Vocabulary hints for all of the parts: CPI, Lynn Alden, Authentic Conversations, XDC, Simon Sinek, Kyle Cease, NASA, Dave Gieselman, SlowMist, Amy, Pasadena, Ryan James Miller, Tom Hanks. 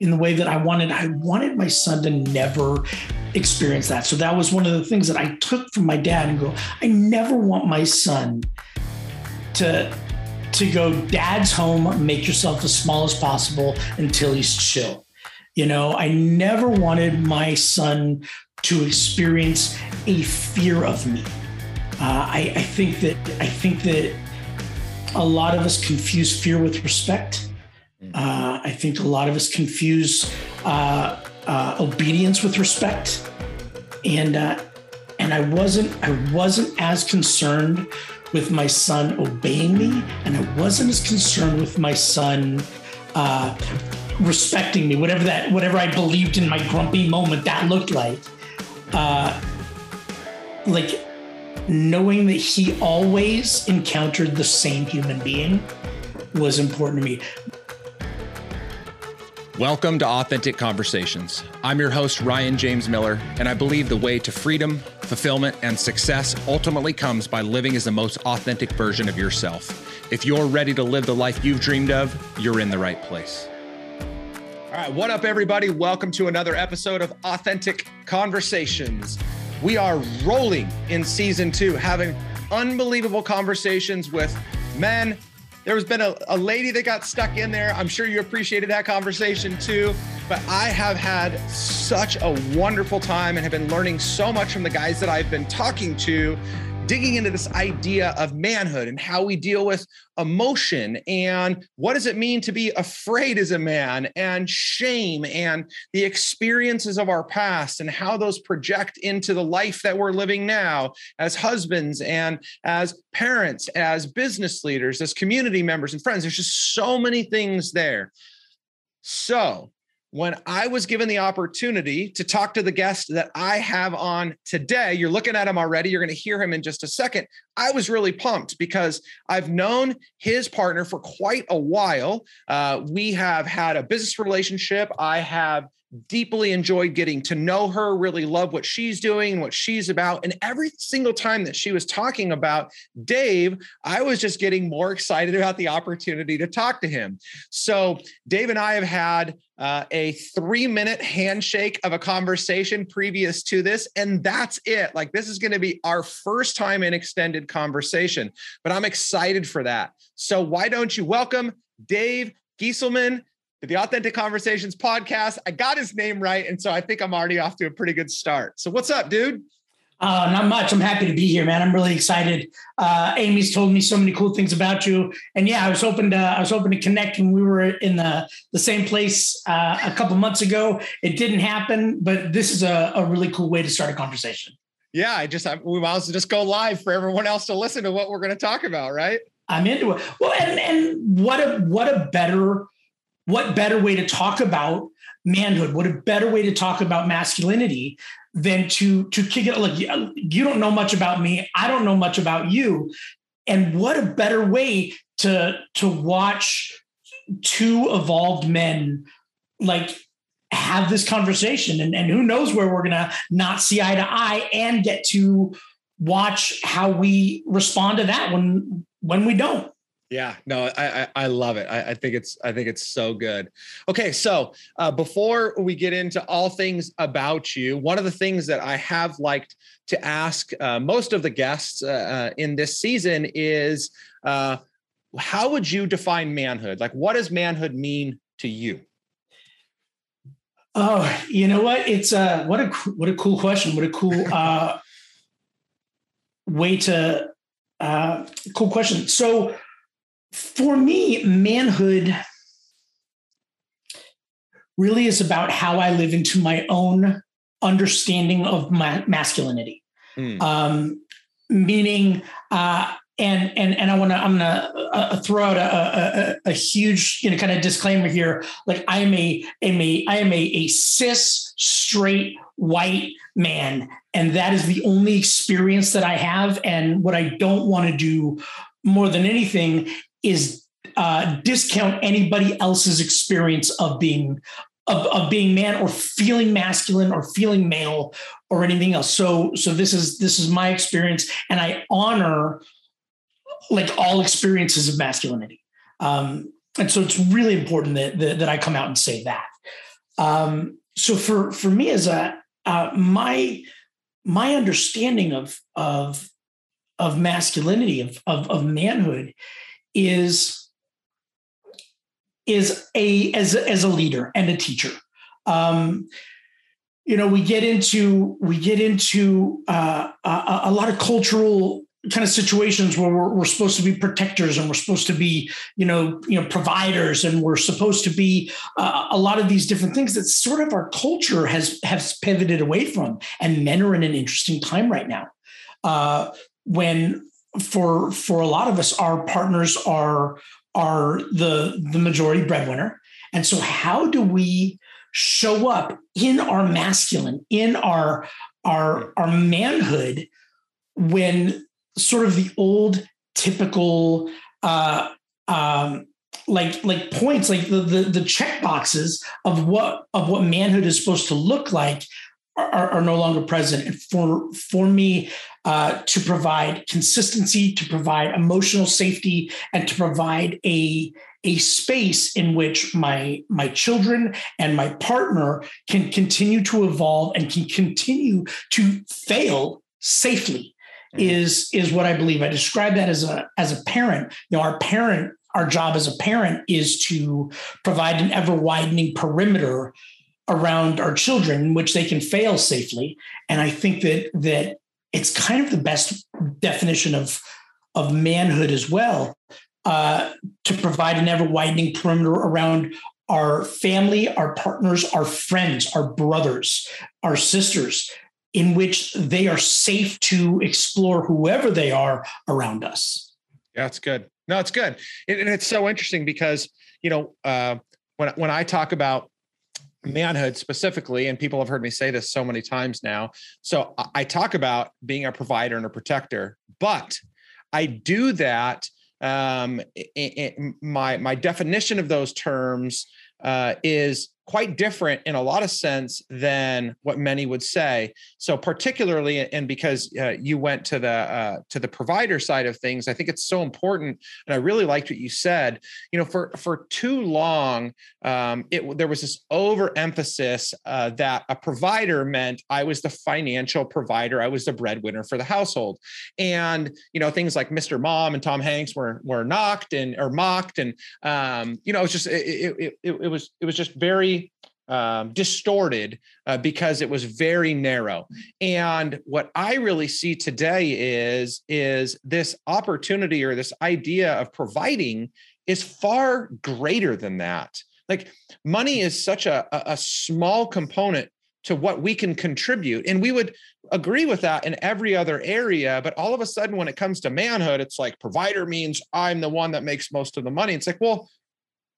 in the way that I wanted. I wanted my son to never experience that. So that was one of the things that I took from my dad and go, I never want my son to go, dad's home, make yourself as small as possible until he's chill. You know, I never wanted my son to experience a fear of me. I think that a lot of us confuse fear with respect. I think a lot of us confuse obedience with respect, and I wasn't as concerned with my son obeying me, and I wasn't as concerned with my son respecting me, whatever I believed in my grumpy moment that looked like. Like knowing that he always encountered the same human being was important to me. Welcome to Authentic Conversations. I'm your host, Ryan James Miller, and I believe the way to freedom, fulfillment, and success ultimately comes by living as the most authentic version of yourself. If you're ready to live the life you've dreamed of, you're in the right place. All right, what up, everybody? Welcome to another episode of Authentic Conversations. We are rolling in season 2, having unbelievable conversations with men. There's been a lady that got stuck in there. I'm sure you appreciated that conversation too, but I have had such a wonderful time and have been learning so much from the guys that I've been talking to, digging into this idea of manhood and how we deal with emotion and what does it mean to be afraid as a man, and shame, and the experiences of our past and how those project into the life that we're living now as husbands and as parents, as business leaders, as community members and friends. There's just so many things there. So when I was given the opportunity to talk to the guest that I have on today, you're looking at him already, you're going to hear him in just a second. I was really pumped because I've known his partner for quite a while. We have had a business relationship. I have deeply enjoyed getting to know her, really love what she's doing, what she's about. And every single time that she was talking about Dave, I was just getting more excited about the opportunity to talk to him. So Dave and I have had a 3-minute handshake of a conversation previous to this, and that's it. Like, this is going to be our first time in extended conversation, but I'm excited for that. So why don't you welcome Dave Gieselman to the Authentic Conversations podcast. I got his name right, and so I think I'm already off to a pretty good start. So what's up, dude? Not much. I'm happy to be here, man. I'm really excited. Amy's told me so many cool things about you, and yeah, I was hoping to connect when we were in the same place a couple months ago. It didn't happen, but this is a really cool way to start a conversation. Yeah, we might as well just go live for everyone else to listen to what we're going to talk about, right? I'm into it. Well, and what better way to talk about manhood? What a better way to talk about masculinity than to kick it? Look, you don't know much about me. I don't know much about you. And what a better way to watch two evolved men like have this conversation, and who knows where we're going to not see eye to eye and get to watch how we respond to that when we don't. Yeah, no, I love it. I think it's so good. Okay, so before we get into all things about you, one of the things that I have liked to ask most of the guests in this season is, how would you define manhood? Like, what does manhood mean to you? Oh, you know what? It's what a cool question. What a cool way to cool question. So, for me, manhood really is about how I live into my own understanding of my masculinity. Meaning, and I'm gonna throw out a huge, you know, kind of disclaimer here. Like, I am a cis straight white man, and that is the only experience that I have. And what I don't want to do more than anything is discount anybody else's experience of being man or feeling masculine or feeling male or anything else. So this is my experience, and I honor like all experiences of masculinity. And so it's really important that I come out and say that. So for me, as a my understanding of masculinity, of manhood, is as a leader and a teacher. You know, we get into a lot of cultural kind of situations where we're supposed to be protectors, and we're supposed to be, you know, providers, and we're supposed to be a lot of these different things that sort of our culture has pivoted away from. And men are in an interesting time right now, when for a lot of us, our partners are the majority breadwinner. And so how do we show up in our masculine, in our manhood, when sort of the old typical like points, like the check boxes of what manhood is supposed to look like are no longer present? And for me, to provide consistency, to provide emotional safety, and to provide a space in which my children and my partner can continue to evolve and can continue to fail safely is what I believe. I describe that as a parent. You know, our job as a parent is to provide an ever widening perimeter around our children in which they can fail safely. And I think that it's kind of the best definition of manhood as well. To provide an ever widening perimeter around our family, our partners, our friends, our brothers, our sisters, in which they are safe to explore whoever they are around us. Yeah, it's good. No, it's good. And it's so interesting because, you know, when I talk about manhood specifically, and people have heard me say this so many times now. So I talk about being a provider and a protector, but I do that. My definition of those terms is quite different in a lot of sense than what many would say. So particularly, and because you went to the provider side of things, I think it's so important. And I really liked what you said. You know, for too long, there was this overemphasis that a provider meant I was the financial provider, I was the breadwinner for the household, and you know, things like Mr. Mom and Tom Hanks were mocked, and you know, it was just very distorted because it was very narrow. And what I really see today is this opportunity, or this idea of providing, is far greater than that. Like, money is such a small component to what we can contribute. And we would agree with that in every other area. But all of a sudden, when it comes to manhood, it's like provider means I'm the one that makes most of the money. It's like, well,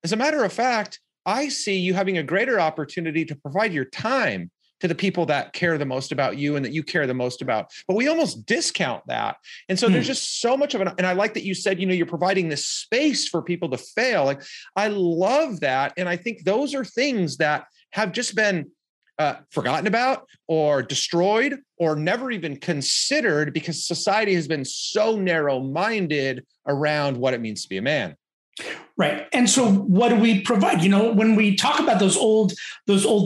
as a matter of fact, I see you having a greater opportunity to provide your time to the people that care the most about you and that you care the most about. But we almost discount that. And so there's just so much of it. And I like that you said, you know, you're providing this space for people to fail. Like, I love that. And I think those are things that have just been forgotten about or destroyed or never even considered because society has been so narrow-minded around what it means to be a man. Right. And so what do we provide? You know, when we talk about those old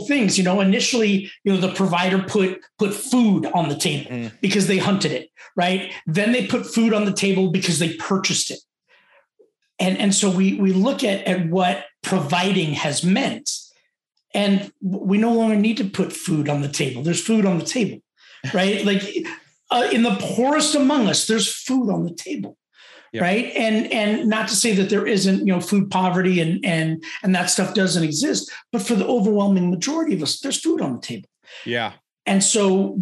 things, you know, initially, you know, the provider put food on the table because they hunted it. Right. Then they put food on the table because they purchased it. And so we look at what providing has meant, and we no longer need to put food on the table. There's food on the table, right? Like in the poorest among us, there's food on the table. Yep. Right. And not to say that there isn't, you know, food poverty and that stuff doesn't exist, but for the overwhelming majority of us, there's food on the table. Yeah. And so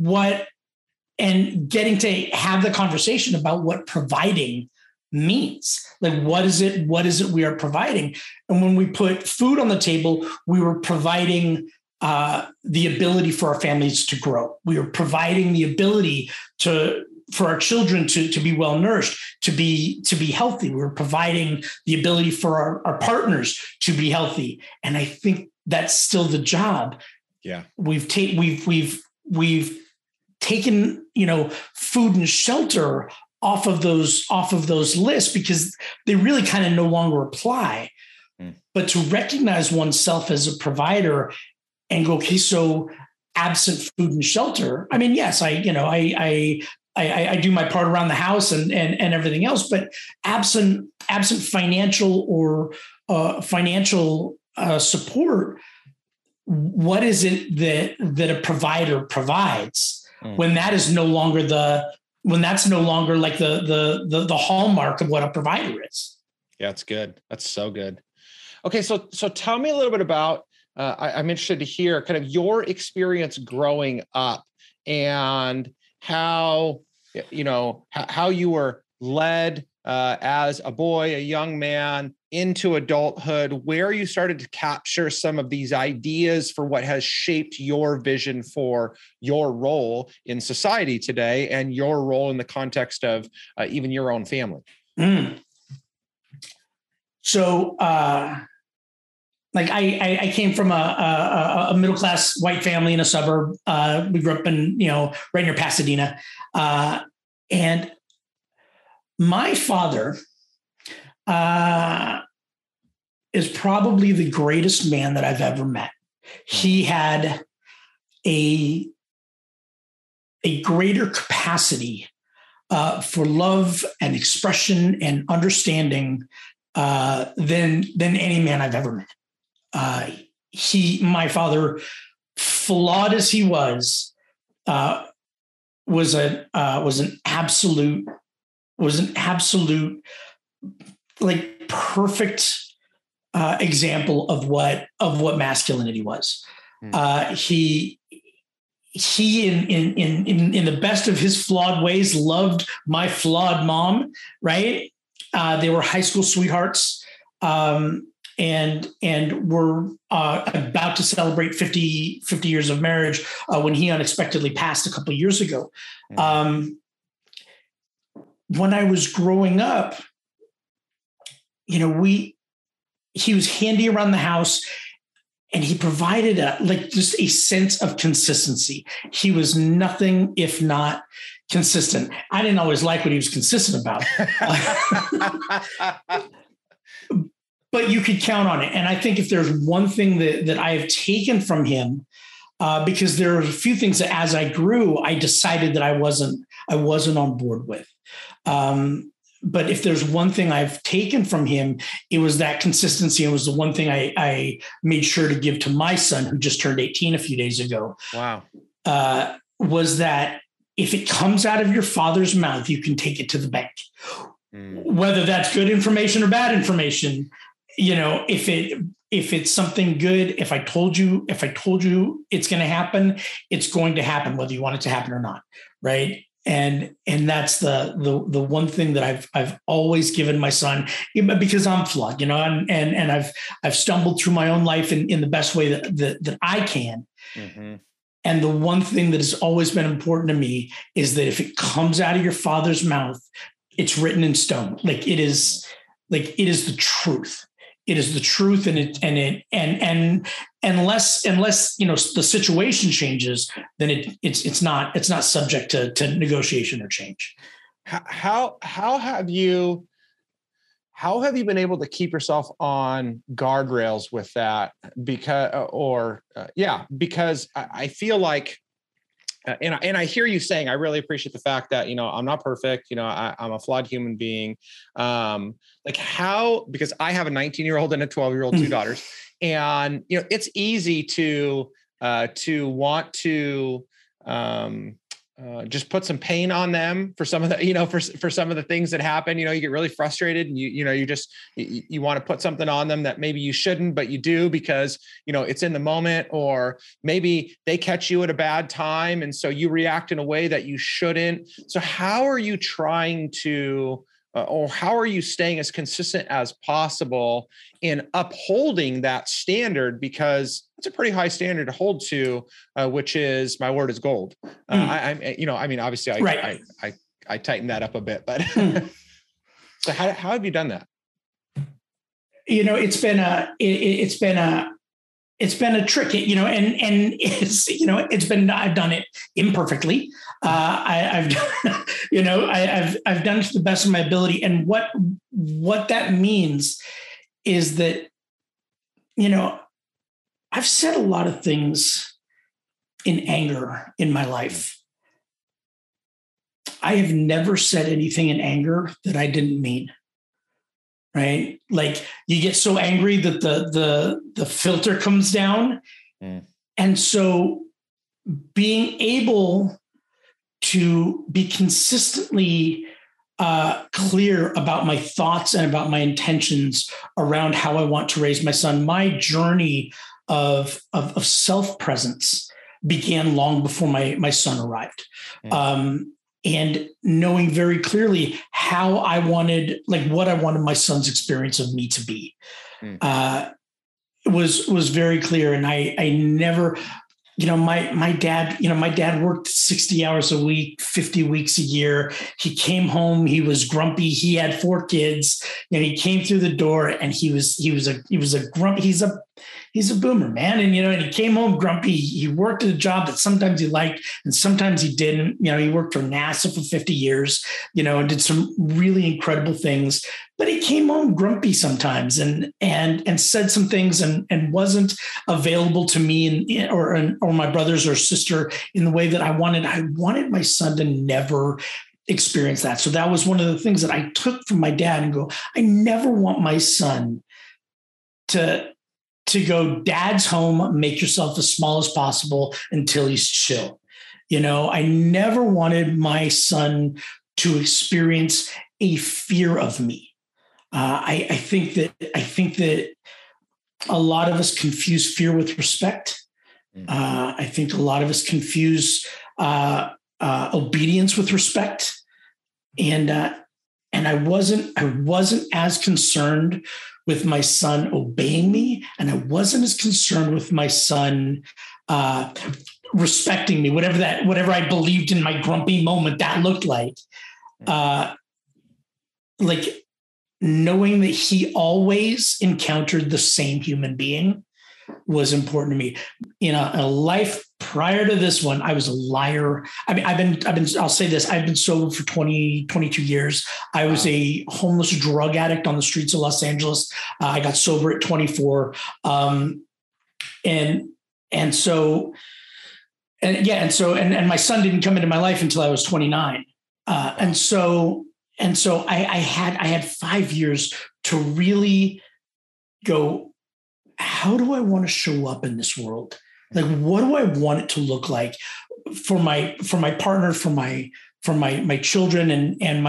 and getting to have the conversation about what providing means, like, what is it we are providing? And when we put food on the table, we were providing the ability for our families to grow. We were providing the ability for our children to be well nourished, to be healthy. We're providing the ability for our partners to be healthy. And I think that's still the job. Yeah. We've taken, you know, food and shelter off of those lists because they really kind of no longer apply. But to recognize oneself as a provider Anglo Quiso absent food and shelter. I mean, yes, I do my part around the house and everything else, but absent financial or financial support, what is it that a provider provides when that is no longer the hallmark of what a provider is? Yeah, it's good. That's so good. Okay, so tell me a little bit about. I'm interested to hear kind of your experience growing up and how you were led as a boy, a young man into adulthood, where you started to capture some of these ideas for what has shaped your vision for your role in society today and your role in the context of even your own family. So, I came from a middle-class white family in a suburb. We grew up in, right near Pasadena. And my father is probably the greatest man that I've ever met. He had a greater capacity for love and expression and understanding than any man I've ever met. My father, flawed as he was an absolute like perfect example of what masculinity was. He in the best of his flawed ways loved my flawed mom, right? They were high school sweethearts. And we're about to celebrate 50 years of marriage when he unexpectedly passed a couple of years ago. When I was growing up, he was handy around the house, and he provided just a sense of consistency. He was nothing if not consistent. I didn't always like what he was consistent about. But you could count on it. And I think if there's one thing that I have taken from him, because there are a few things that as I grew, I decided that I wasn't on board with. But if there's one thing I've taken from him, it was that consistency. It was the one thing I made sure to give to my son, who just turned 18 a few days ago. Wow. Was that if it comes out of your father's mouth, you can take it to the bank. Whether that's good information or bad information, if it's something good, if I told you it's going to happen, it's going to happen, whether you want it to happen or not. Right. And that's the one thing that I've always given my son, because I'm flawed, and I've stumbled through my own life in the best way that I can. Mm-hmm. And the one thing that has always been important to me is that if it comes out of your father's mouth, it's written in stone. It is the truth. It is the truth. And unless the situation changes, then it's not subject to negotiation or change. How have you been able to keep yourself on guardrails with that? Because I feel like, and I hear you saying, I really appreciate the fact that, I'm not perfect. I'm a flawed human being. Because I have a 19-year-old and a 12-year-old, two daughters, and it's easy to want to, just put some pain on them for some of the, for some of the things that happen. You get really frustrated, and you want to put something on them that maybe you shouldn't, but you do because, it's in the moment, or maybe they catch you at a bad time, and so you react in a way that you shouldn't. So how are you trying to, or how are you staying as consistent as possible in upholding that standard? Because it's a pretty high standard to hold to, which is my word is gold. Obviously right. I tightened that up a bit, but so how have you done that? It's been a trick, I've done it imperfectly. I've done it to the best of my ability. And what that means is that, I've said a lot of things in anger in my life. I have never said anything in anger that I didn't mean. Right? Like you get so angry that the filter comes down. Mm. And so being able to be consistently clear about my thoughts and about my intentions around how I want to raise my son, my journey of self-presence began long before my son arrived. Mm. And knowing very clearly how I wanted, like what I wanted my son's experience of me to be, was very clear. And I never, my dad worked 60 hours a week, 50 weeks a year. He came home, he was grumpy. He had 4 kids and he came through the door and he was a grumpy, he's a boomer, man. And, and he came home grumpy. He worked at a job that sometimes he liked and sometimes he didn't. He worked for NASA for 50 years, and did some really incredible things, but he came home grumpy sometimes and said some things and wasn't available to me or my brothers or sister in the way that I wanted. I wanted my son to never experience that. So that was one of the things that I took from my dad and go, I never want my son to go, dad's home, make yourself as small as possible until he's chill. I never wanted my son to experience a fear of me. I think that a lot of us confuse fear with respect. Mm-hmm. I think a lot of us confuse obedience with respect. And I wasn't as concerned with my son obeying me. And I wasn't as concerned with my son respecting me, whatever I believed in my grumpy moment that looked like. Like knowing that he always encountered the same human being was important to me. In a life prior to this one, I was a liar. I mean, I'll say this, I've been sober for 22 years. I was a homeless drug addict on the streets of Los Angeles. I got sober at 24. And my son didn't come into my life until I was 29. And so I had 5 years to really go, how do I want to show up in this world? Like, what do I want it to look like for my partner, for my children? And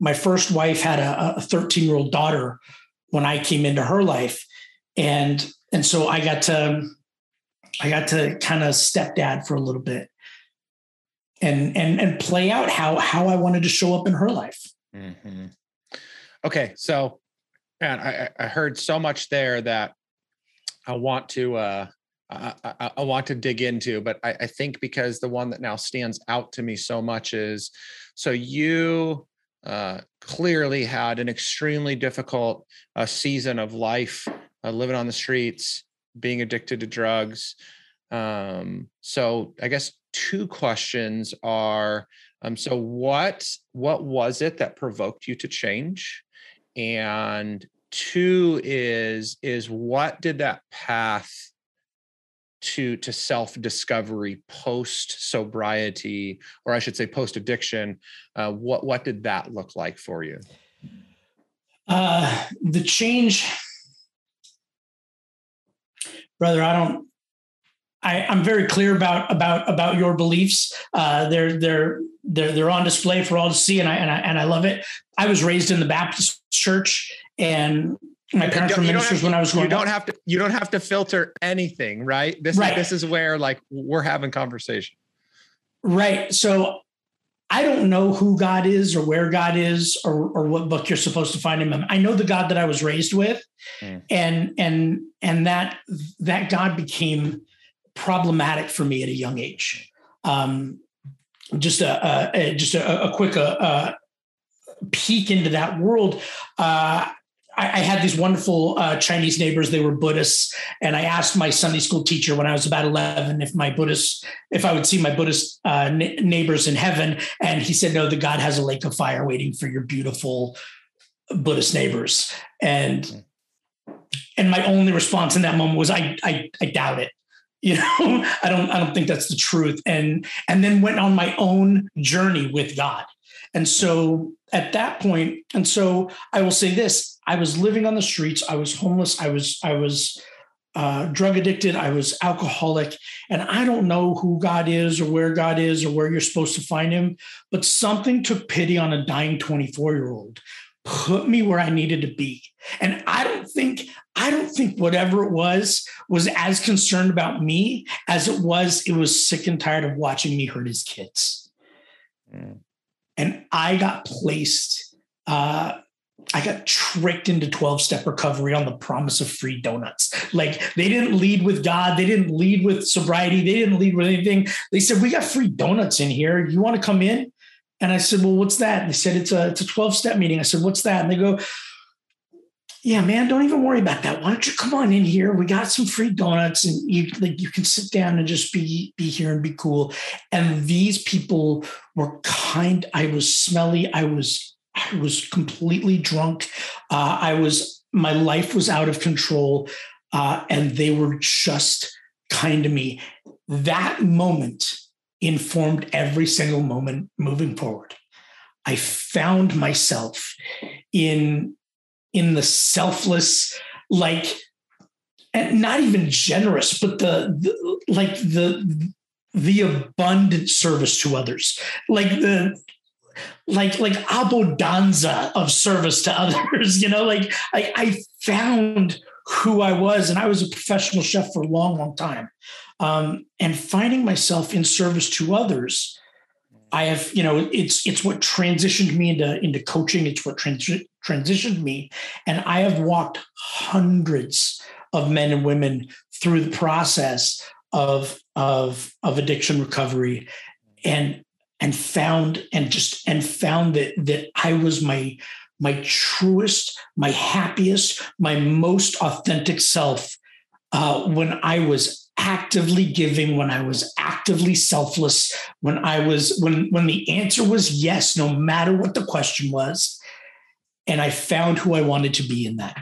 my first wife had a 13-year-old daughter when I came into her life. And so I got to kind of stepdad for a little bit and play out how I wanted to show up in her life. Mm-hmm. Okay. So, man, I heard so much there that I want to dig into, but I think because the one that now stands out to me so much is, so you clearly had an extremely difficult season of life, living on the streets, being addicted to drugs. So I guess 2 questions are, so what was it that provoked you to change? And 2 is what did that path to self-discovery post sobriety, or I should say post addiction, what did that look like for you? The change, brother, I'm very clear about your beliefs. They're on display for all to see. And I love it. I was raised in the Baptist church, and my parents were ministers when I was growing up. You don't have to filter anything, right? This is where like we're having conversation. Right. So I don't know who God is or where God is or what book you're supposed to find him in. I know the God that I was raised with, and that God became problematic for me at a young age. Just a quick peek into that world. I had these wonderful Chinese neighbors. They were Buddhists, and I asked my Sunday school teacher when I was about 11 if I would see my Buddhist neighbors in heaven, and he said, "No, the God has a lake of fire waiting for your beautiful Buddhist neighbors." And And my only response in that moment was, I doubt it. You know, I don't think that's the truth. And then went on my own journey with God. And so at that point, and so I will say this, I was living on the streets. I was homeless. I was drug addicted. I was alcoholic. And I don't know who God is or where God is or where you're supposed to find him, but something took pity on a dying 24-year-old, put me where I needed to be. And I don't think whatever it was as concerned about me as it was sick and tired of watching me hurt his kids. Mm. And I got placed, I got tricked into 12-step recovery on the promise of free donuts. Like, they didn't lead with God. They didn't lead with sobriety. They didn't lead with anything. They said, we got free donuts in here. You want to come in? And I said, well, what's that? And they said, it's a 12-step meeting. I said, what's that? And they go, yeah, man, don't even worry about that. Why don't you come on in here? We got some free donuts, and you can sit down and just be here and be cool. And these people were kind. I was smelly. I was completely drunk. My life was out of control, and they were just kind to me. That moment informed every single moment moving forward. I found myself in the selfless, like, and not even generous, but the abundant service to others, like abundanza of service to others, you know, like I found who I was, and I was a professional chef for a long, long time. And finding myself in service to others, I have, you know, it's what transitioned me into coaching. It's what transitioned me. And I have walked hundreds of men and women through the process of addiction recovery, and found that I was my truest, my happiest, my most authentic self when I was actively giving, when I was actively selfless, when the answer was yes, no matter what the question was. And I found who I wanted to be in that.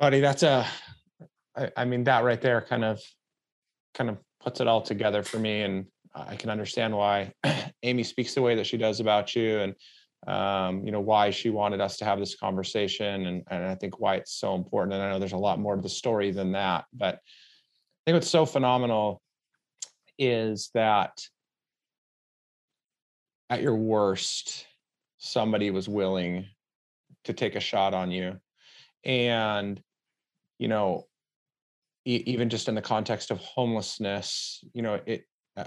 Buddy, that's that right there kind of puts it all together for me. And I can understand why Amy speaks the way that she does about you, and you know, why she wanted us to have this conversation, and I think why it's so important. And I know there's a lot more to the story than that, but I think what's so phenomenal is that at your worst, somebody was willing to take a shot on you. And, you know, even just in the context of homelessness, you know,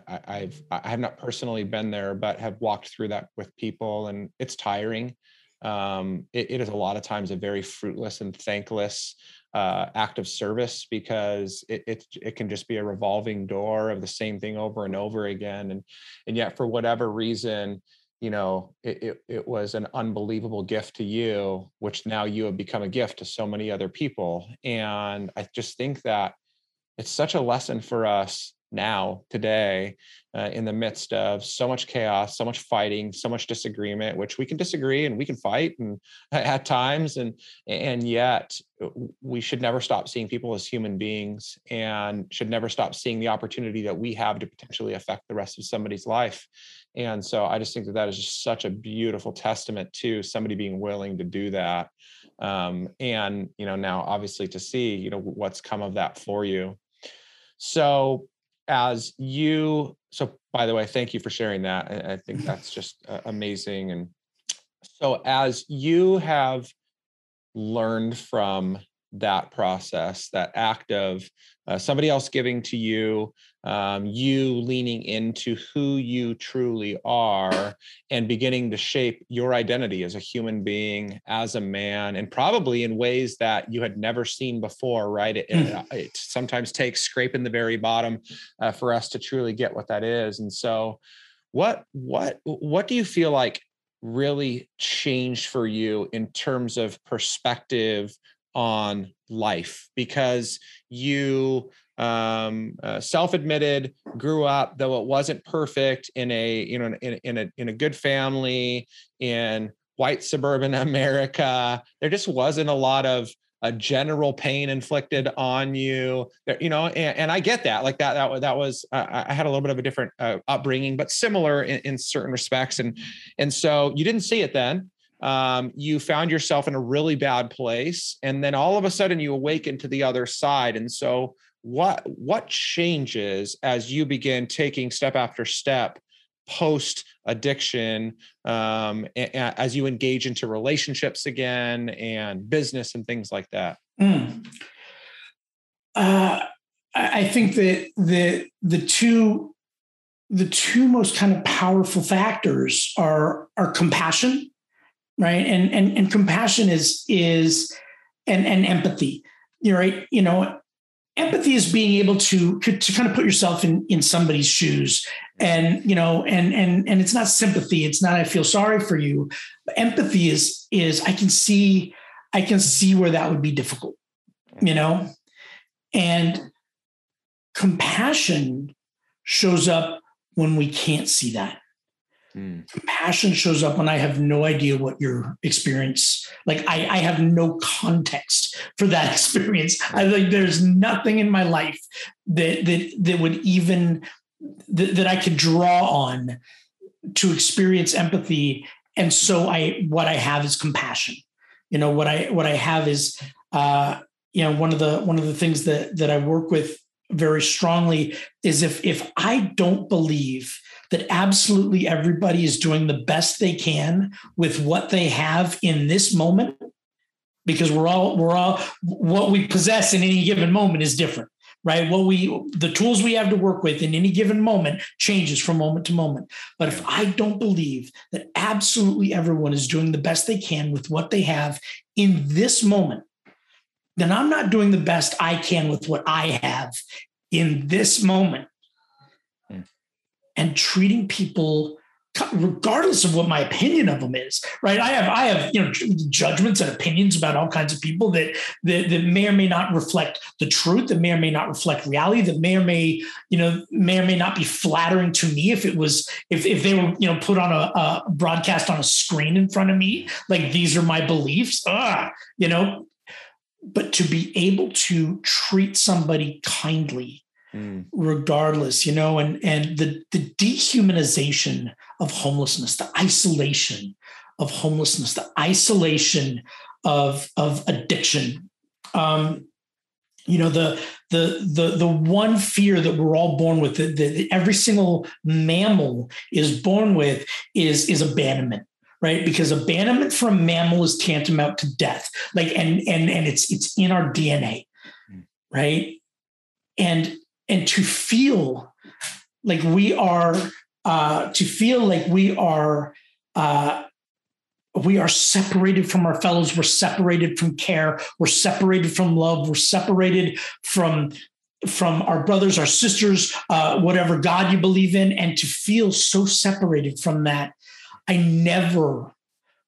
I have not personally been there, but have walked through that with people, and it's tiring. It is a lot of times a very fruitless and thankless act of service, because it can just be a revolving door of the same thing over and over again. And yet, for whatever reason, you know, it was an unbelievable gift to you, which now you have become a gift to so many other people. And I just think that it's such a lesson for us now, today, in the midst of so much chaos, so much fighting, so much disagreement, which we can disagree and we can fight and at times. And yet we should never stop seeing people as human beings, and should never stop seeing the opportunity that we have to potentially affect the rest of somebody's life. And so I just think that is just such a beautiful testament to somebody being willing to do that. And, you know, now obviously to see, you know, what's come of that for you. So by the way, thank you for sharing that. I think that's just amazing. And so as you have learned from that process, that act of somebody else giving to you, you leaning into who you truly are and beginning to shape your identity as a human being, as a man, and probably in ways that you had never seen before, right? It sometimes takes scraping the very bottom for us to truly get what that is. And so what do you feel like really changed for you in terms of perspective on life? Because you self-admitted, grew up, though it wasn't perfect, in a good family, in white suburban America. There just wasn't a lot of a general pain inflicted on you, you know, and I get that. Like that was, I had a little bit of a different upbringing, but similar in certain respects. And so you didn't see it then. You found yourself in a really bad place, and then all of a sudden you awaken to the other side. And so what changes as you begin taking step after step post addiction, as you engage into relationships again and business and things like that? I think that the two most kind of powerful factors are compassion, right? And compassion is and empathy. You're right. You know, empathy is being able to kind of put yourself in somebody's shoes, and, you know, and it's not sympathy. It's not, I feel sorry for you. But empathy is I can see where that would be difficult, you know, and compassion shows up when we can't see that. Compassion shows up when I have no idea what your experience, like I have no context for that experience. I like there's nothing in my life that would even that I could draw on to experience empathy. And so what I have is compassion. You know, what I have is you know, one of the things that I work with very strongly is if I don't believe that absolutely everybody is doing the best they can with what they have in this moment, because we're all what we possess in any given moment is different, right? The tools we have to work with in any given moment changes from moment to moment. But if I don't believe that absolutely everyone is doing the best they can with what they have in this moment, then I'm not doing the best I can with what I have in this moment. And treating people regardless of what my opinion of them is, right? I have, you know, judgments and opinions about all kinds of people that may or may not reflect the truth, that may or may not reflect reality, that may or may, you know, not be flattering to me if it was, if they were, you know, put on a broadcast on a screen in front of me, like these are my beliefs, you know, but to be able to treat somebody kindly, regardless, you know, and the dehumanization of homelessness, the isolation of homelessness, the isolation of addiction. You know, the one fear that we're all born with, that every single mammal is born with is abandonment. Right? Because abandonment for a mammal is tantamount to death. Like, and it's in our DNA. Right. And to feel like we are separated from our fellows. We're separated from care. We're separated from love. We're separated from our brothers, our sisters, whatever God you believe in. And to feel so separated from that, I never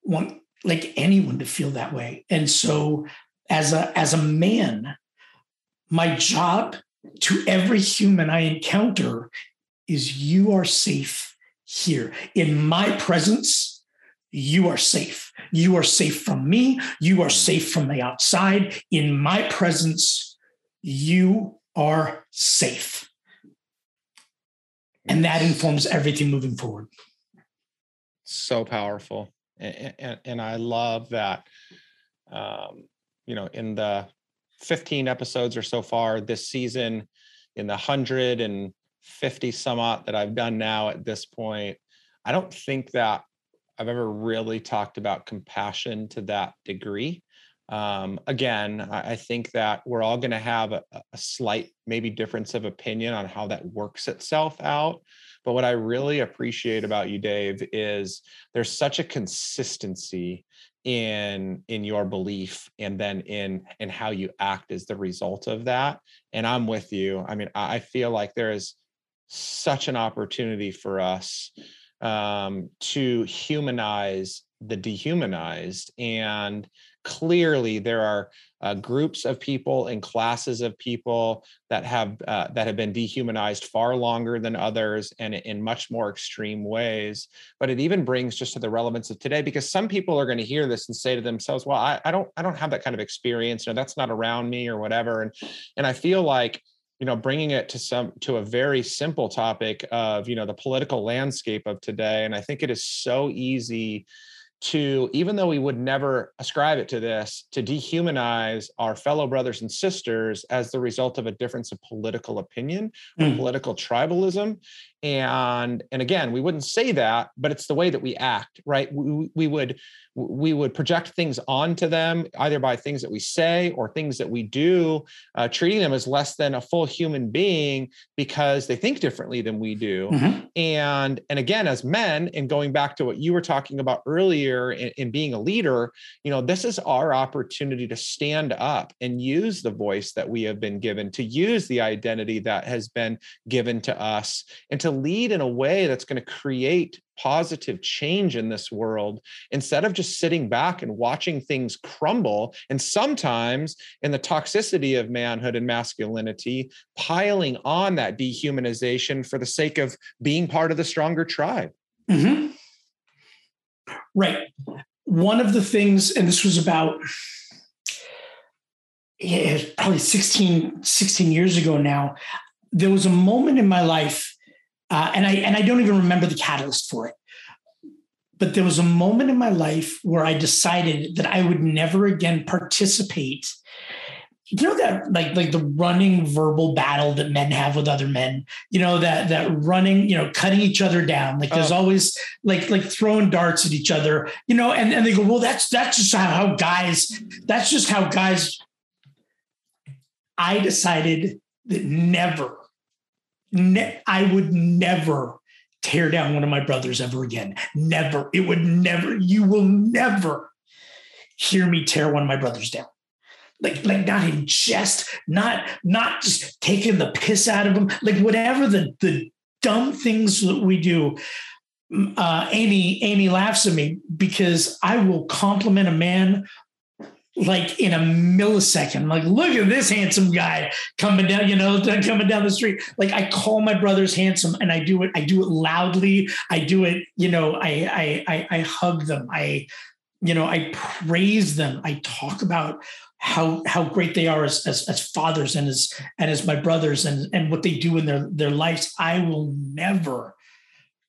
want like anyone to feel that way. And so as a man, my job to every human I encounter is, you are safe here. In my presence, you are safe. You are safe from me. You are safe from the outside. In my presence, you are safe. And that informs everything moving forward. So powerful. And I love that, you know, in the 15 episodes or so far this season, in the 150 some odd that I've done now at this point, I don't think that I've ever really talked about compassion to that degree. Again, I think that we're all going to have a slight maybe difference of opinion on how that works itself out. But what I really appreciate about you, Dave, is there's such a consistency in your belief, and then in how you act as the result of that. And I'm with you. I mean, I feel like there is such an opportunity for us to humanize the dehumanized and clearly there are groups of people and classes of people that have been dehumanized far longer than others and in much more extreme ways. But it even brings just to the relevance of today, because some people are going to hear this and say to themselves, well, I don't have that kind of experience, or that's not around me or whatever. And I feel like, you know, bringing it to a very simple topic of, you know, the political landscape of today. And I think it is so easy to, even though we would never ascribe it to this, to dehumanize our fellow brothers and sisters as the result of a difference of political opinion or political tribalism. And again, we wouldn't say that, but it's the way that we act, right? We would project things onto them, either by things that we say or things that we do, treating them as less than a full human being because they think differently than we do. Mm-hmm. And again, as men, and going back to what you were talking about earlier in being a leader, you know, this is our opportunity to stand up and use the voice that we have been given, to use the identity that has been given to us, and to lead in a way that's going to create positive change in this world, instead of just sitting back and watching things crumble. And sometimes in the toxicity of manhood and masculinity, piling on that dehumanization for the sake of being part of the stronger tribe. Mm-hmm. Right. One of the things, and this was about probably 16 years ago now, there was a moment in my life, and I don't even remember the catalyst for it, but there was a moment in my life where I decided that I would never again participate. You know, that like the running verbal battle that men have with other men, you know, that running, you know, cutting each other down. Like there's always like throwing darts at each other, you know, and they go, well, that's just how guys, I decided that I would never tear down one of my brothers ever again. Never. It would never, you will never hear me tear one of my brothers down. Like not in jest, not just taking the piss out of them. Like whatever the dumb things that we do. Amy laughs at me because I will compliment a man like in a millisecond, like, look at this handsome guy coming down the street. Like I call my brothers handsome, and I do it loudly. I do it, you know, I hug them. I praise them. I talk about how great they are as fathers and as my brothers and what they do in their lives. I will never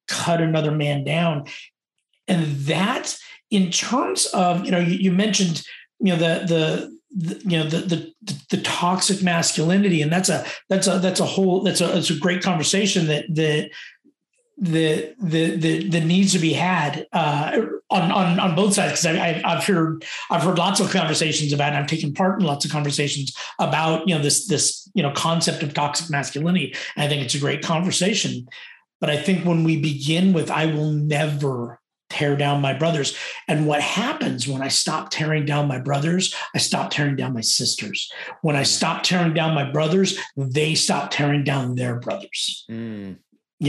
cut another man down. And that, in terms of, you know, you mentioned, you know, the toxic masculinity, and that's a great conversation that needs to be had on both sides, because I've heard lots of conversations about it, and I've taken part in lots of conversations about, you know, this you know, concept of toxic masculinity. And I think it's a great conversation, but I think when we begin with I will never tear down my brothers. And what happens when I stop tearing down my brothers, I stop tearing down my sisters. When I stop tearing down my brothers, they stop tearing down their brothers, you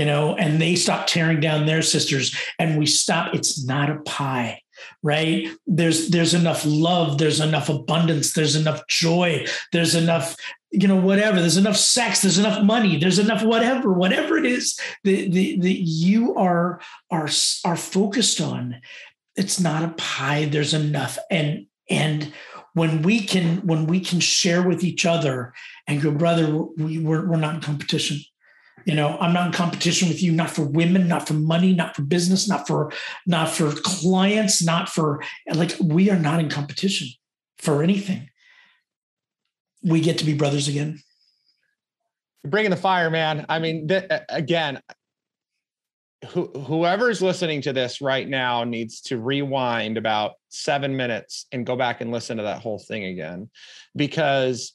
know, and they stop tearing down their sisters, and we stop. It's not a pie, right? There's enough love. There's enough abundance. There's enough joy. There's enough, you know, whatever, there's enough sex, there's enough money, there's enough, whatever it is that you are focused on. It's not a pie. There's enough. And when we can share with each other and go, brother, we're not in competition. You know, I'm not in competition with you, not for women, not for money, not for business, not for clients, we are not in competition for anything. We get to be brothers again. Bringing the fire, man. I mean, again, whoever's listening to this right now needs to rewind about 7 minutes and go back and listen to that whole thing again, because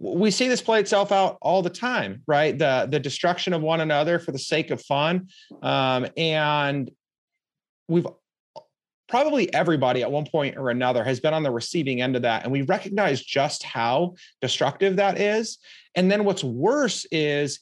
we see this play itself out all the time, right? The destruction of one another for the sake of fun. And we've probably everybody at one point or another has been on the receiving end of that. And we recognize just how destructive that is. And then what's worse is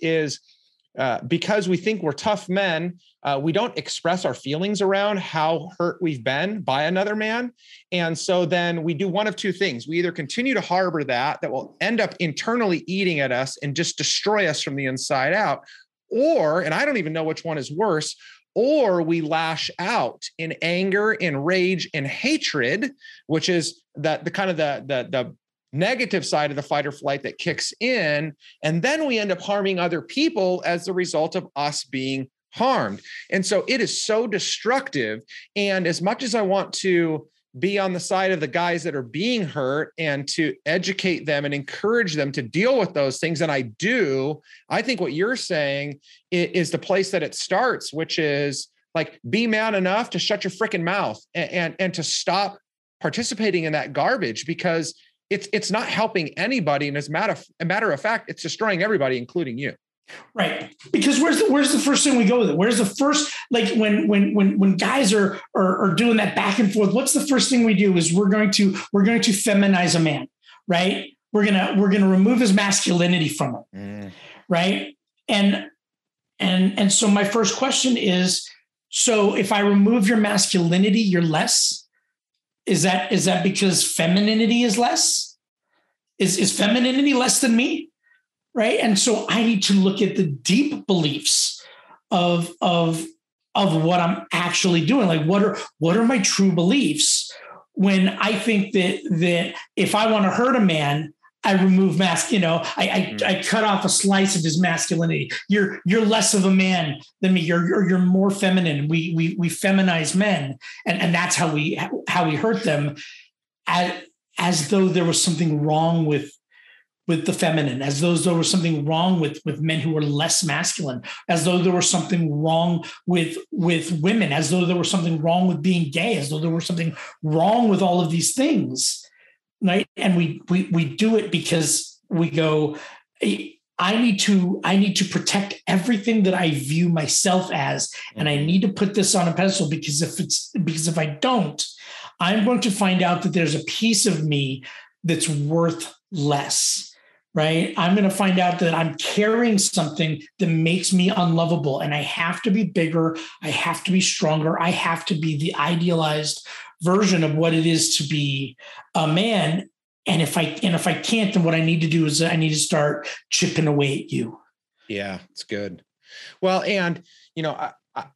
because we think we're tough men, we don't express our feelings around how hurt we've been by another man. And so then we do one of two things. We either continue to harbor that will end up internally eating at us and just destroy us from the inside out, or, and I don't even know which one is worse, or we lash out in anger and rage and hatred, which is the negative side of the fight or flight that kicks in. And then we end up harming other people as the result of us being harmed. And so it is so destructive. And as much as I want to be on the side of the guys that are being hurt and to educate them and encourage them to deal with those things, and I do, I think what you're saying is the place that it starts, which is like, be man enough to shut your freaking mouth and to stop participating in that garbage, because it's not helping anybody. And as a matter of fact, it's destroying everybody, including you. Right. Because where's the first thing we go with it? Where's the first, like when guys are doing that back and forth, what's the first thing we do is we're going to feminize a man, right? We're going to remove his masculinity from him. Mm. Right. And so my first question is, so if I remove your masculinity, you're less? Is that because femininity is less? Is femininity less than me? Right. And so I need to look at the deep beliefs of what I'm actually doing. Like, what are my true beliefs when I think that if I want to hurt a man, I remove I cut off a slice of his masculinity. You're less of a man than me. You're more feminine. We feminize men. And that's how we hurt them, as though there was something wrong with the feminine, as though there was something wrong with men who were less masculine, as though there was something wrong with women, as though there was something wrong with being gay, as though there was something wrong with all of these things. Right. And we do it because we go, I need to protect everything that I view myself as, and I need to put this on a pedestal, because if I don't, I'm going to find out that there's a piece of me that's worth less. Right. I'm going to find out that I'm carrying something that makes me unlovable, and I have to be bigger. I have to be stronger. I have to be the idealized version of what it is to be a man. And if I can't, then what I need to do is I need to start chipping away at you. Yeah, it's good. Well, and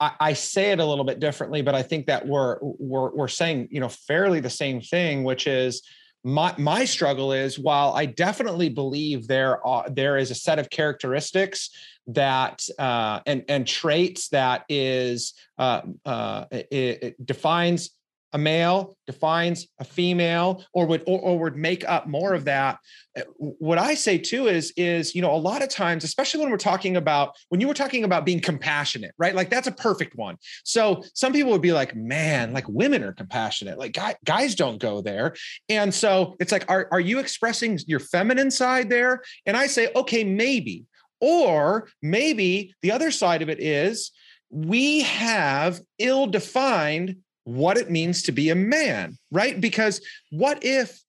I say it a little bit differently, but I think that we're saying, fairly the same thing, which is, My struggle is, while I definitely believe there is a set of characteristics that and traits that is it defines a male, defines a female, or would make up more of that. What I say too is a lot of times, especially when you were talking about being compassionate, right? Like, that's a perfect one. So some people would be like, man, like, women are compassionate, like guys don't go there. And so it's like, are you expressing your feminine side there? And I say, okay, maybe, or maybe the other side of it is we have ill-defined what it means to be a man, right? Because what if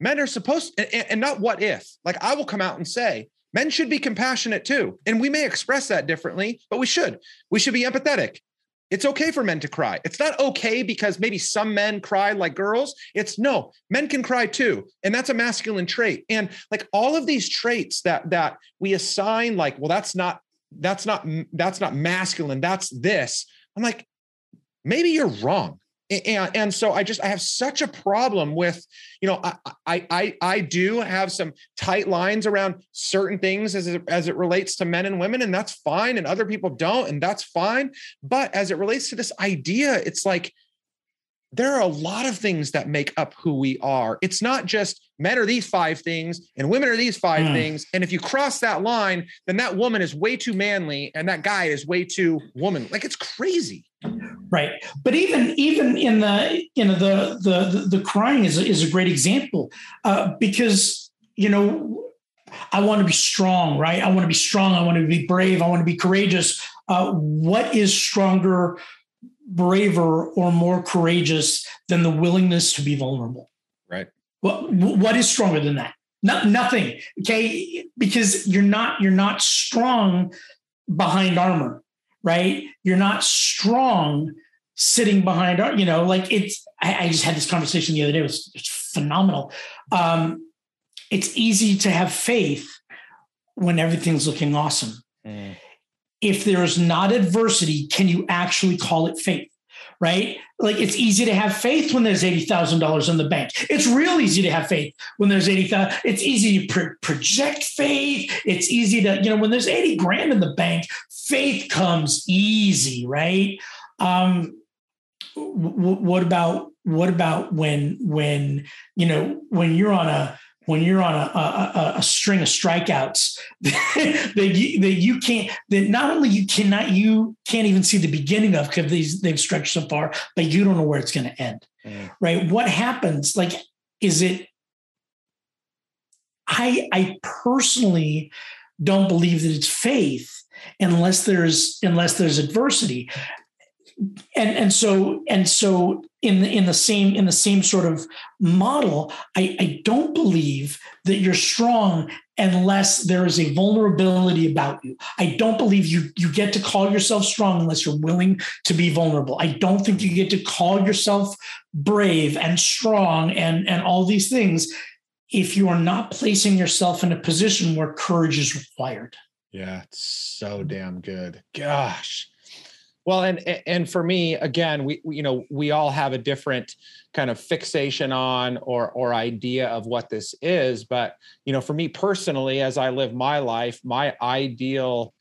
men are supposed to, and not what if, like, I will come out and say, men should be compassionate too. And we may express that differently, but we should be empathetic. It's okay for men to cry. It's not okay because maybe some men cry like girls. Men can cry too. And that's a masculine trait. And like all of these traits that we assign, like, well, that's not masculine. That's this. I'm like, maybe you're wrong. And so I have such a problem with, I do have some tight lines around certain things as it relates to men and women, and that's fine. And other people don't, and that's fine. But as it relates to this idea, it's like, there are a lot of things that make up who we are. It's not just men are these five things and women are these five things. And if you cross that line, then that woman is way too manly and that guy is way too woman. Like, it's crazy. Right. But even in the crying is a great example, because, I want to be strong, right? I want to be strong. I want to be brave. I want to be courageous. What is stronger, braver, or more courageous than the willingness to be vulnerable? Right. What is stronger than that? Nothing. Okay. Because you're not strong behind armor, right? You're not strong sitting behind, you know, like it's, I just had this conversation the other day. It's phenomenal. It's easy to have faith when everything's looking awesome. Mm. If there is not adversity, can you actually call it faith? Right? Like it's easy to have faith when there's $80,000 in the bank. It's real easy to have faith when there's 80,000. It's easy to project faith. It's easy to, you know, when there's 80 grand in the bank, faith comes easy. Right? What about when, you know, when you're on a string of strikeouts that you can't even see the beginning of because they've stretched so far, but you don't know where it's going to end. Mm. Right. What happens? Like, is it, I personally don't believe that it's faith unless there's adversity. And so in the same sort of model, I don't believe that you're strong unless there is a vulnerability about you. I don't believe you get to call yourself strong unless you're willing to be vulnerable. I don't think you get to call yourself brave and strong and all these things if you are not placing yourself in a position where courage is required. Yeah, it's so damn good. Gosh. Well, and for me, again, we all have a different kind of fixation on or idea of what this is. But, you know, for me personally, as I live my life, my ideal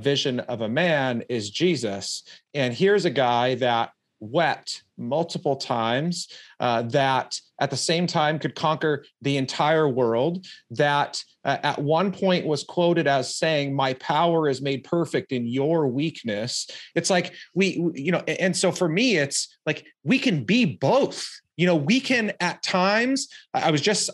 vision of a man is Jesus. And here's a guy that wept multiple times, that at the same time could conquer the entire world, that at one point was quoted as saying, "My power is made perfect in your weakness." It's like and so for me, it's like, we can be both, you know, we can at times, I was just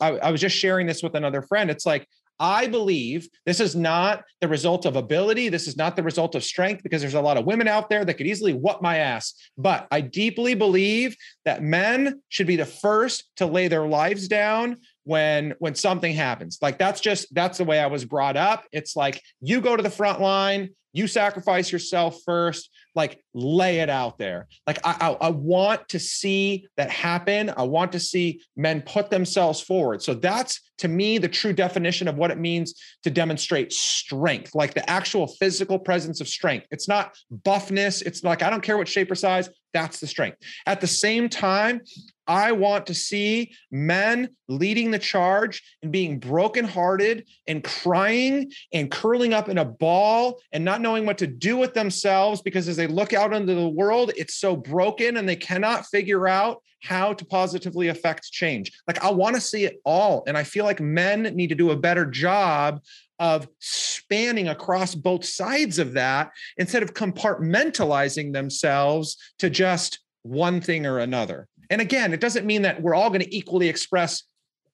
sharing this with another friend. It's like, I believe this is not the result of ability. This is not the result of strength, because there's a lot of women out there that could easily whoop my ass. But I deeply believe that men should be the first to lay their lives down when something happens. Like that's the way I was brought up. It's like, you go to the front line, you sacrifice yourself first, like lay it out there. Like I want to see that happen. I want to see men put themselves forward. So that's, to me, the true definition of what it means to demonstrate strength, like the actual physical presence of strength. It's not buffness. It's like, I don't care what shape or size, that's the strength. At the same time, I want to see men leading the charge and being brokenhearted and crying and curling up in a ball and not knowing what to do with themselves, because as they look out into the world, it's so broken and they cannot figure out how to positively affect change. Like, I want to see it all. And I feel like men need to do a better job of spanning across both sides of that instead of compartmentalizing themselves to just one thing or another. And again, it doesn't mean that we're all going to equally express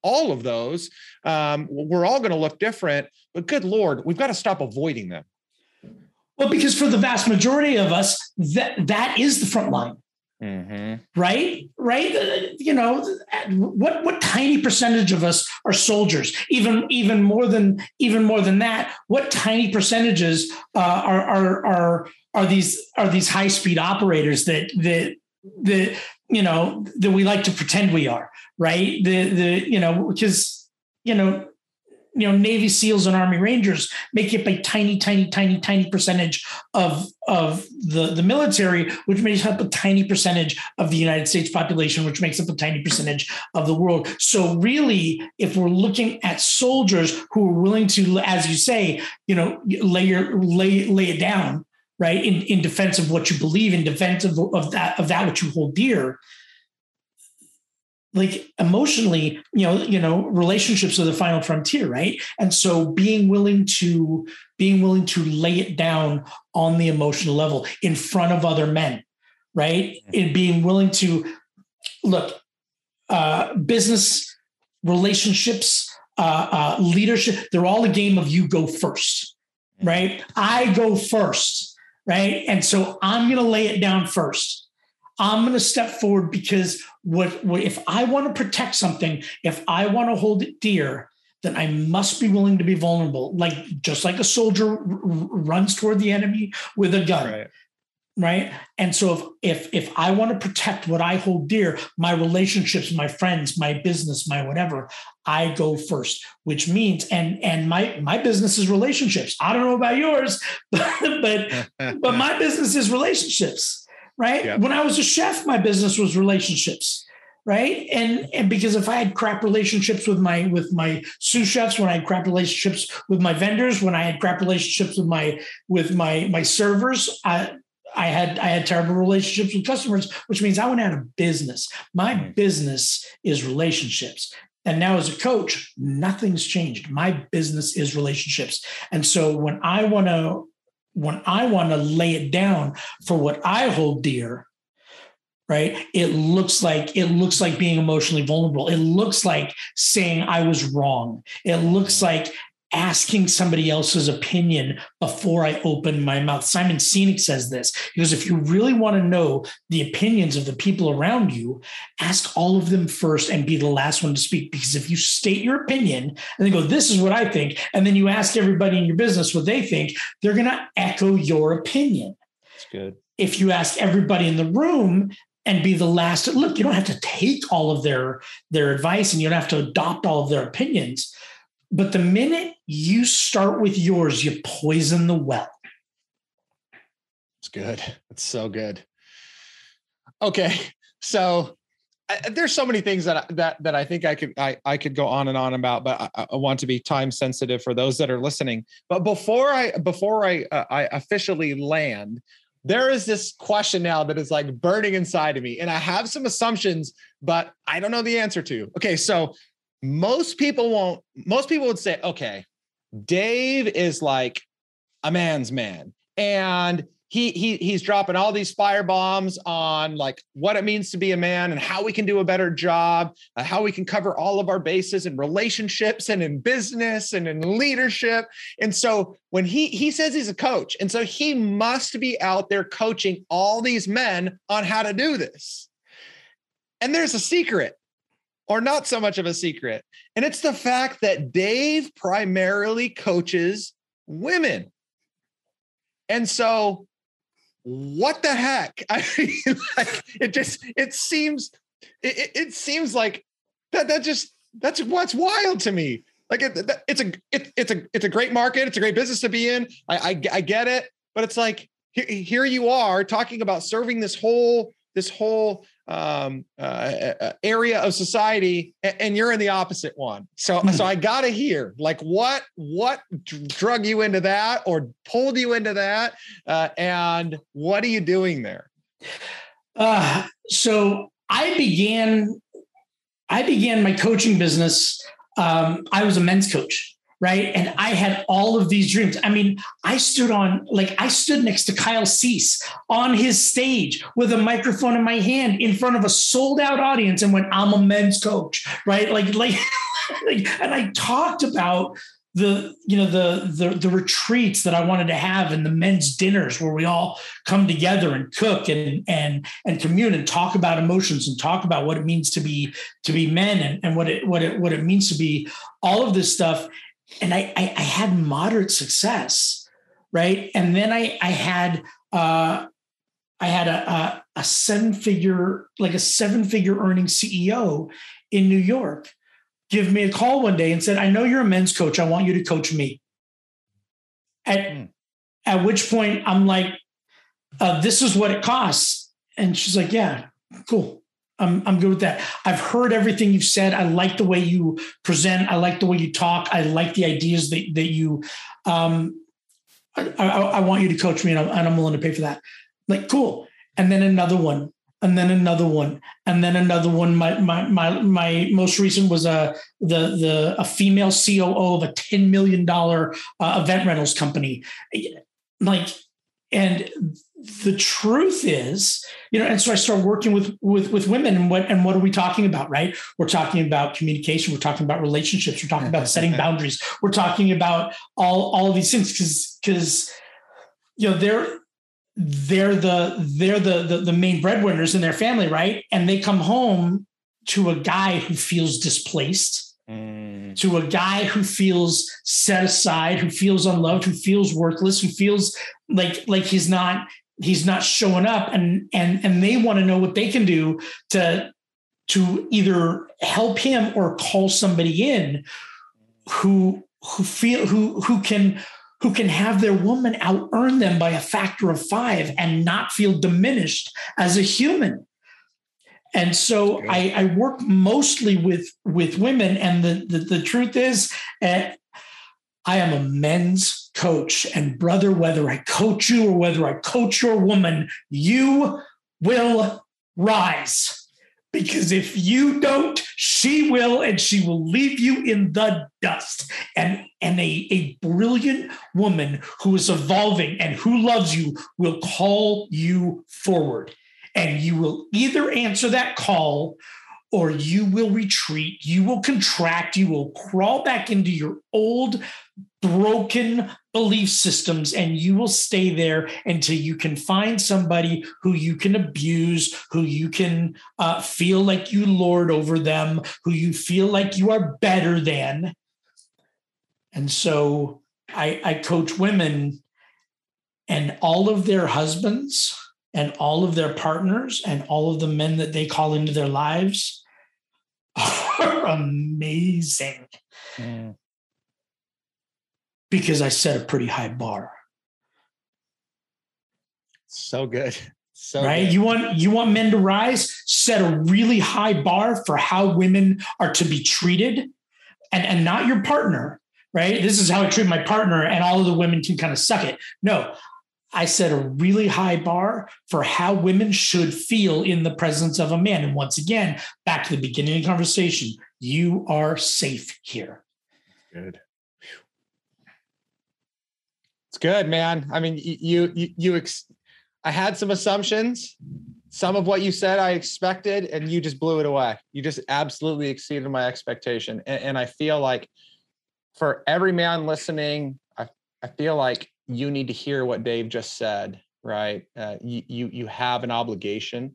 all of those. We're all going to look different, but good Lord, we've got to stop avoiding them. Well, because for the vast majority of us, that is the front line. Mm-hmm. Right. You know, what tiny percentage of us are soldiers? Even more than that, what tiny percentages are these high speed operators that you know, that we like to pretend we are, right? Because Navy SEALs and Army Rangers make up a tiny percentage of the military, which makes up a tiny percentage of the United States population, which makes up a tiny percentage of the world. So really, if we're looking at soldiers who are willing to, as you say, you know, lay it down, right, in defense of what you believe, in defense of that which you hold dear. Like emotionally, you know, relationships are the final frontier, right? And so being willing to lay it down on the emotional level in front of other men, right? And being willing to look, business, relationships, leadership, they're all a game of you go first, right? I go first, right? And so I'm going to lay it down first. I'm going to step forward because what if I want to protect something, if I want to hold it dear, then I must be willing to be vulnerable. Like, just like a soldier runs toward the enemy with a gun. Right. Right. And so if I want to protect what I hold dear, my relationships, my friends, my business, my whatever, I go first, which means, and my business is relationships. I don't know about yours, but my business is relationships, right? Yep. When I was a chef, my business was relationships. Right. And because if I had crap relationships with my sous chefs, when I had crap relationships with my vendors, when I had crap relationships with my servers, I had terrible relationships with customers, which means I went out of business. My business is relationships. And now as a coach, nothing's changed. My business is relationships. And so when I want to lay it down for what I hold dear, right? It looks like being emotionally vulnerable. It looks like saying I was wrong. It looks like asking somebody else's opinion before I open my mouth. Simon Sinek says this. He goes, if you really want to know the opinions of the people around you, ask all of them first and be the last one to speak. Because if you state your opinion and they go, this is what I think, and then you ask everybody in your business what they think, they're going to echo your opinion. That's good. If you ask everybody in the room and be the last, look, you don't have to take all of their advice and you don't have to adopt all of their opinions. But the minute you start with yours, you poison the well. It's good. It's so good. Okay. So there's so many things that I think I could go on and on about, but I want to be time sensitive for those that are listening. But before I officially land, there is this question now that is like burning inside of me. And I have some assumptions, but I don't know the answer to. Okay. So most people would say, okay, Dave is like a man's man. And he's dropping all these firebombs on like what it means to be a man and how we can do a better job, how we can cover all of our bases in relationships and in business and in leadership. And so when he says he's a coach, and so he must be out there coaching all these men on how to do this. And there's a secret. Or not so much of a secret. And it's the fact that Dave primarily coaches women. And so what the heck? I mean, like, it seems like that's wild to me. Like it's a great market. It's a great business to be in. I get it, but it's like, here you are talking about serving this whole area of society, and you're in the opposite one. So I gotta hear, like, what drug you into that or pulled you into that, and what are you doing there? So I began my coaching business. I was a men's coach, right? And I had all of these dreams. I mean, I stood next to Kyle Cease on his stage with a microphone in my hand in front of a sold out audience and went, I'm a men's coach, right? And I talked about the retreats that I wanted to have and the men's dinners where we all come together and cook and commune and talk about emotions and talk about what it means to be men and what it means to be all of this stuff. And I had moderate success, right? And then I had a seven figure earning CEO in New York give me a call one day and said, I know you're a men's coach. I want you to coach me. At which point I'm like, this is what it costs. And she's like, yeah, cool. I'm good with that. I've heard everything you've said. I like the way you present. I like the way you talk. I like the ideas that you, I want you to coach me and I'm willing to pay for that. Like, cool. And then another one, and then another one, and then another one. My most recent was a female COO of a $10 million event rentals company. Like, and the truth is, and so I started working with women and what are we talking about, right? We're talking about communication. We're talking about relationships. We're talking about setting boundaries. We're talking about all of these things because they're the main breadwinners in their family, right? And they come home to a guy who feels displaced, to a guy who feels set aside, who feels unloved, who feels worthless, who feels like he's not showing up, and they want to know what they can do to either help him or call somebody in who can have their woman out earn them by a factor of 5 and not feel diminished as a human. And so I work mostly with women. And the truth is, I am a men's coach. And brother, whether I coach you or whether I coach your woman, you will rise. Because if you don't, she will, and she will leave you in the dust. And a brilliant woman who is evolving and who loves you will call you forward. And you will either answer that call or you will retreat. You will contract. You will crawl back into your old broken belief systems, and you will stay there until you can find somebody who you can abuse, who you can feel like you lord over them, who you feel like you are better than. And so I coach women, and all of their husbands and all of their partners and all of the men that they call into their lives are amazing. Mm. Because I set a pretty high bar. So good. So right? Good. You want men to rise? Set a really high bar for how women are to be treated, and not your partner, right? This is how I treat my partner and all of the women can kind of suck it. No, I set a really high bar for how women should feel in the presence of a man. And once again, back to the beginning of the conversation, you are safe here. Good. It's good, man. I mean, I had some assumptions. Some of what you said I expected, and you just blew it away. You just absolutely exceeded my expectation. And I feel like for every man listening, I feel like you need to hear what Dave just said, right? You have an obligation,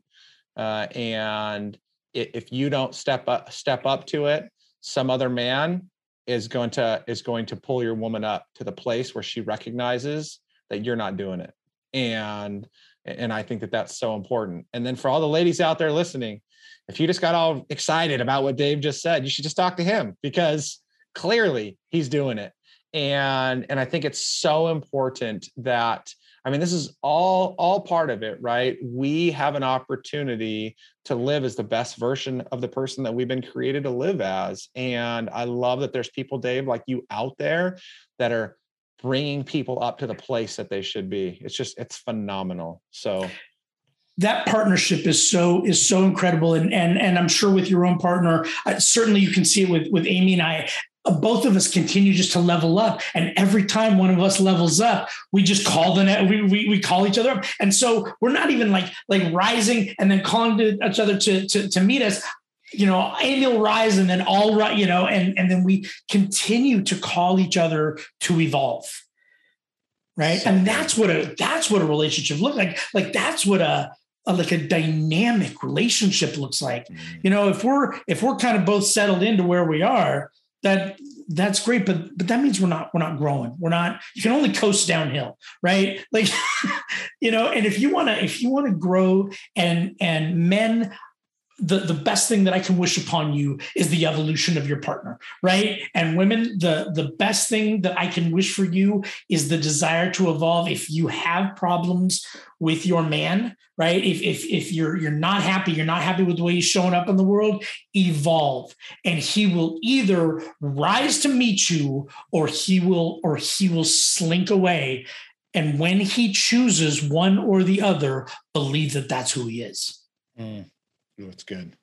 and if you don't step up to it, some other man is going to pull your woman up to the place where she recognizes that you're not doing it. And I think that that's so important. And then for all the ladies out there listening, if you just got all excited about what Dave just said, you should just talk to him, because clearly he's doing it. And I think it's so important that, I mean, this is all part of it, right? We have an opportunity to live as the best version of the person that we've been created to live as. And I love that there's people, Dave, like you out there that are bringing people up to the place that they should be. It's phenomenal. So that partnership is so incredible. And I'm sure with your own partner, certainly you can see it with Amy and I. Both of us continue just to level up. And every time one of us levels up, we just call the net, we call each other up. And so we're not even like rising and then calling to each other to meet us, you know, Amy will rise and then all right, you know, and then we continue to call each other to evolve. Right. And that's what a relationship looks like. Like that's what a dynamic relationship looks like. You know, if we're kind of both settled into where we are, that's great, but that means we're not growing. You can only coast downhill, right? Like, you know, and if you want to grow and men, the best thing that I can wish upon you is the evolution of your partner, right? And women, the best thing that I can wish for you is the desire to evolve. If you have problems with your man, right? If you're not happy with the way he's showing up in the world, evolve. And he will either rise to meet you or he will slink away. And when he chooses one or the other, believe that that's who he is. It's good.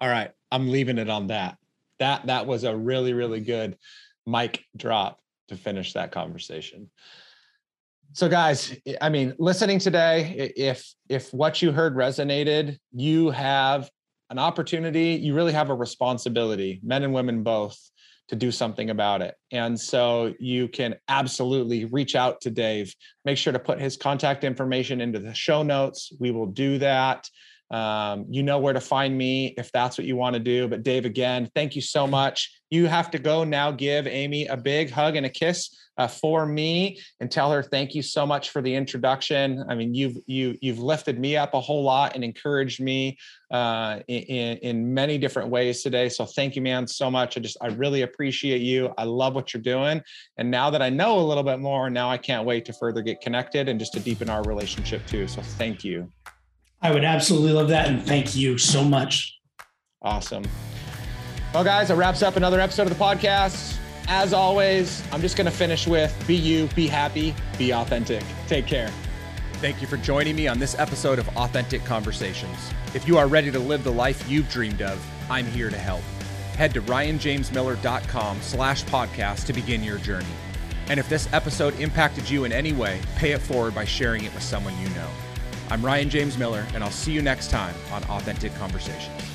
All right. I'm leaving it on that. That was a really, really good mic drop to finish that conversation. So guys, I mean, listening today, if what you heard resonated, you have an opportunity, you really have a responsibility, men and women both, to do something about it. And so you can absolutely reach out to Dave. Make sure to put his contact information into the show notes. We will do that. You know where to find me if that's what you want to do. But Dave, again, thank you so much. You have to go now, give Amy a big hug and a kiss for me, and tell her thank you so much for the introduction. I mean, you've lifted me up a whole lot and encouraged me in many different ways today. So thank you, man, so much. I really appreciate you. I love what you're doing. And now that I know a little bit more, now I can't wait to further get connected and just to deepen our relationship too. So thank you. I would absolutely love that. And thank you so much. Awesome. Well, guys, that wraps up another episode of the podcast. As always, I'm just going to finish with be you, be happy, be authentic. Take care. Thank you for joining me on this episode of Authentic Conversations. If you are ready to live the life you've dreamed of, I'm here to help. Head to ryanjamesmiller.com/podcast to begin your journey. And if this episode impacted you in any way, pay it forward by sharing it with someone you know. I'm Ryan James Miller, and I'll see you next time on Authentic Conversations.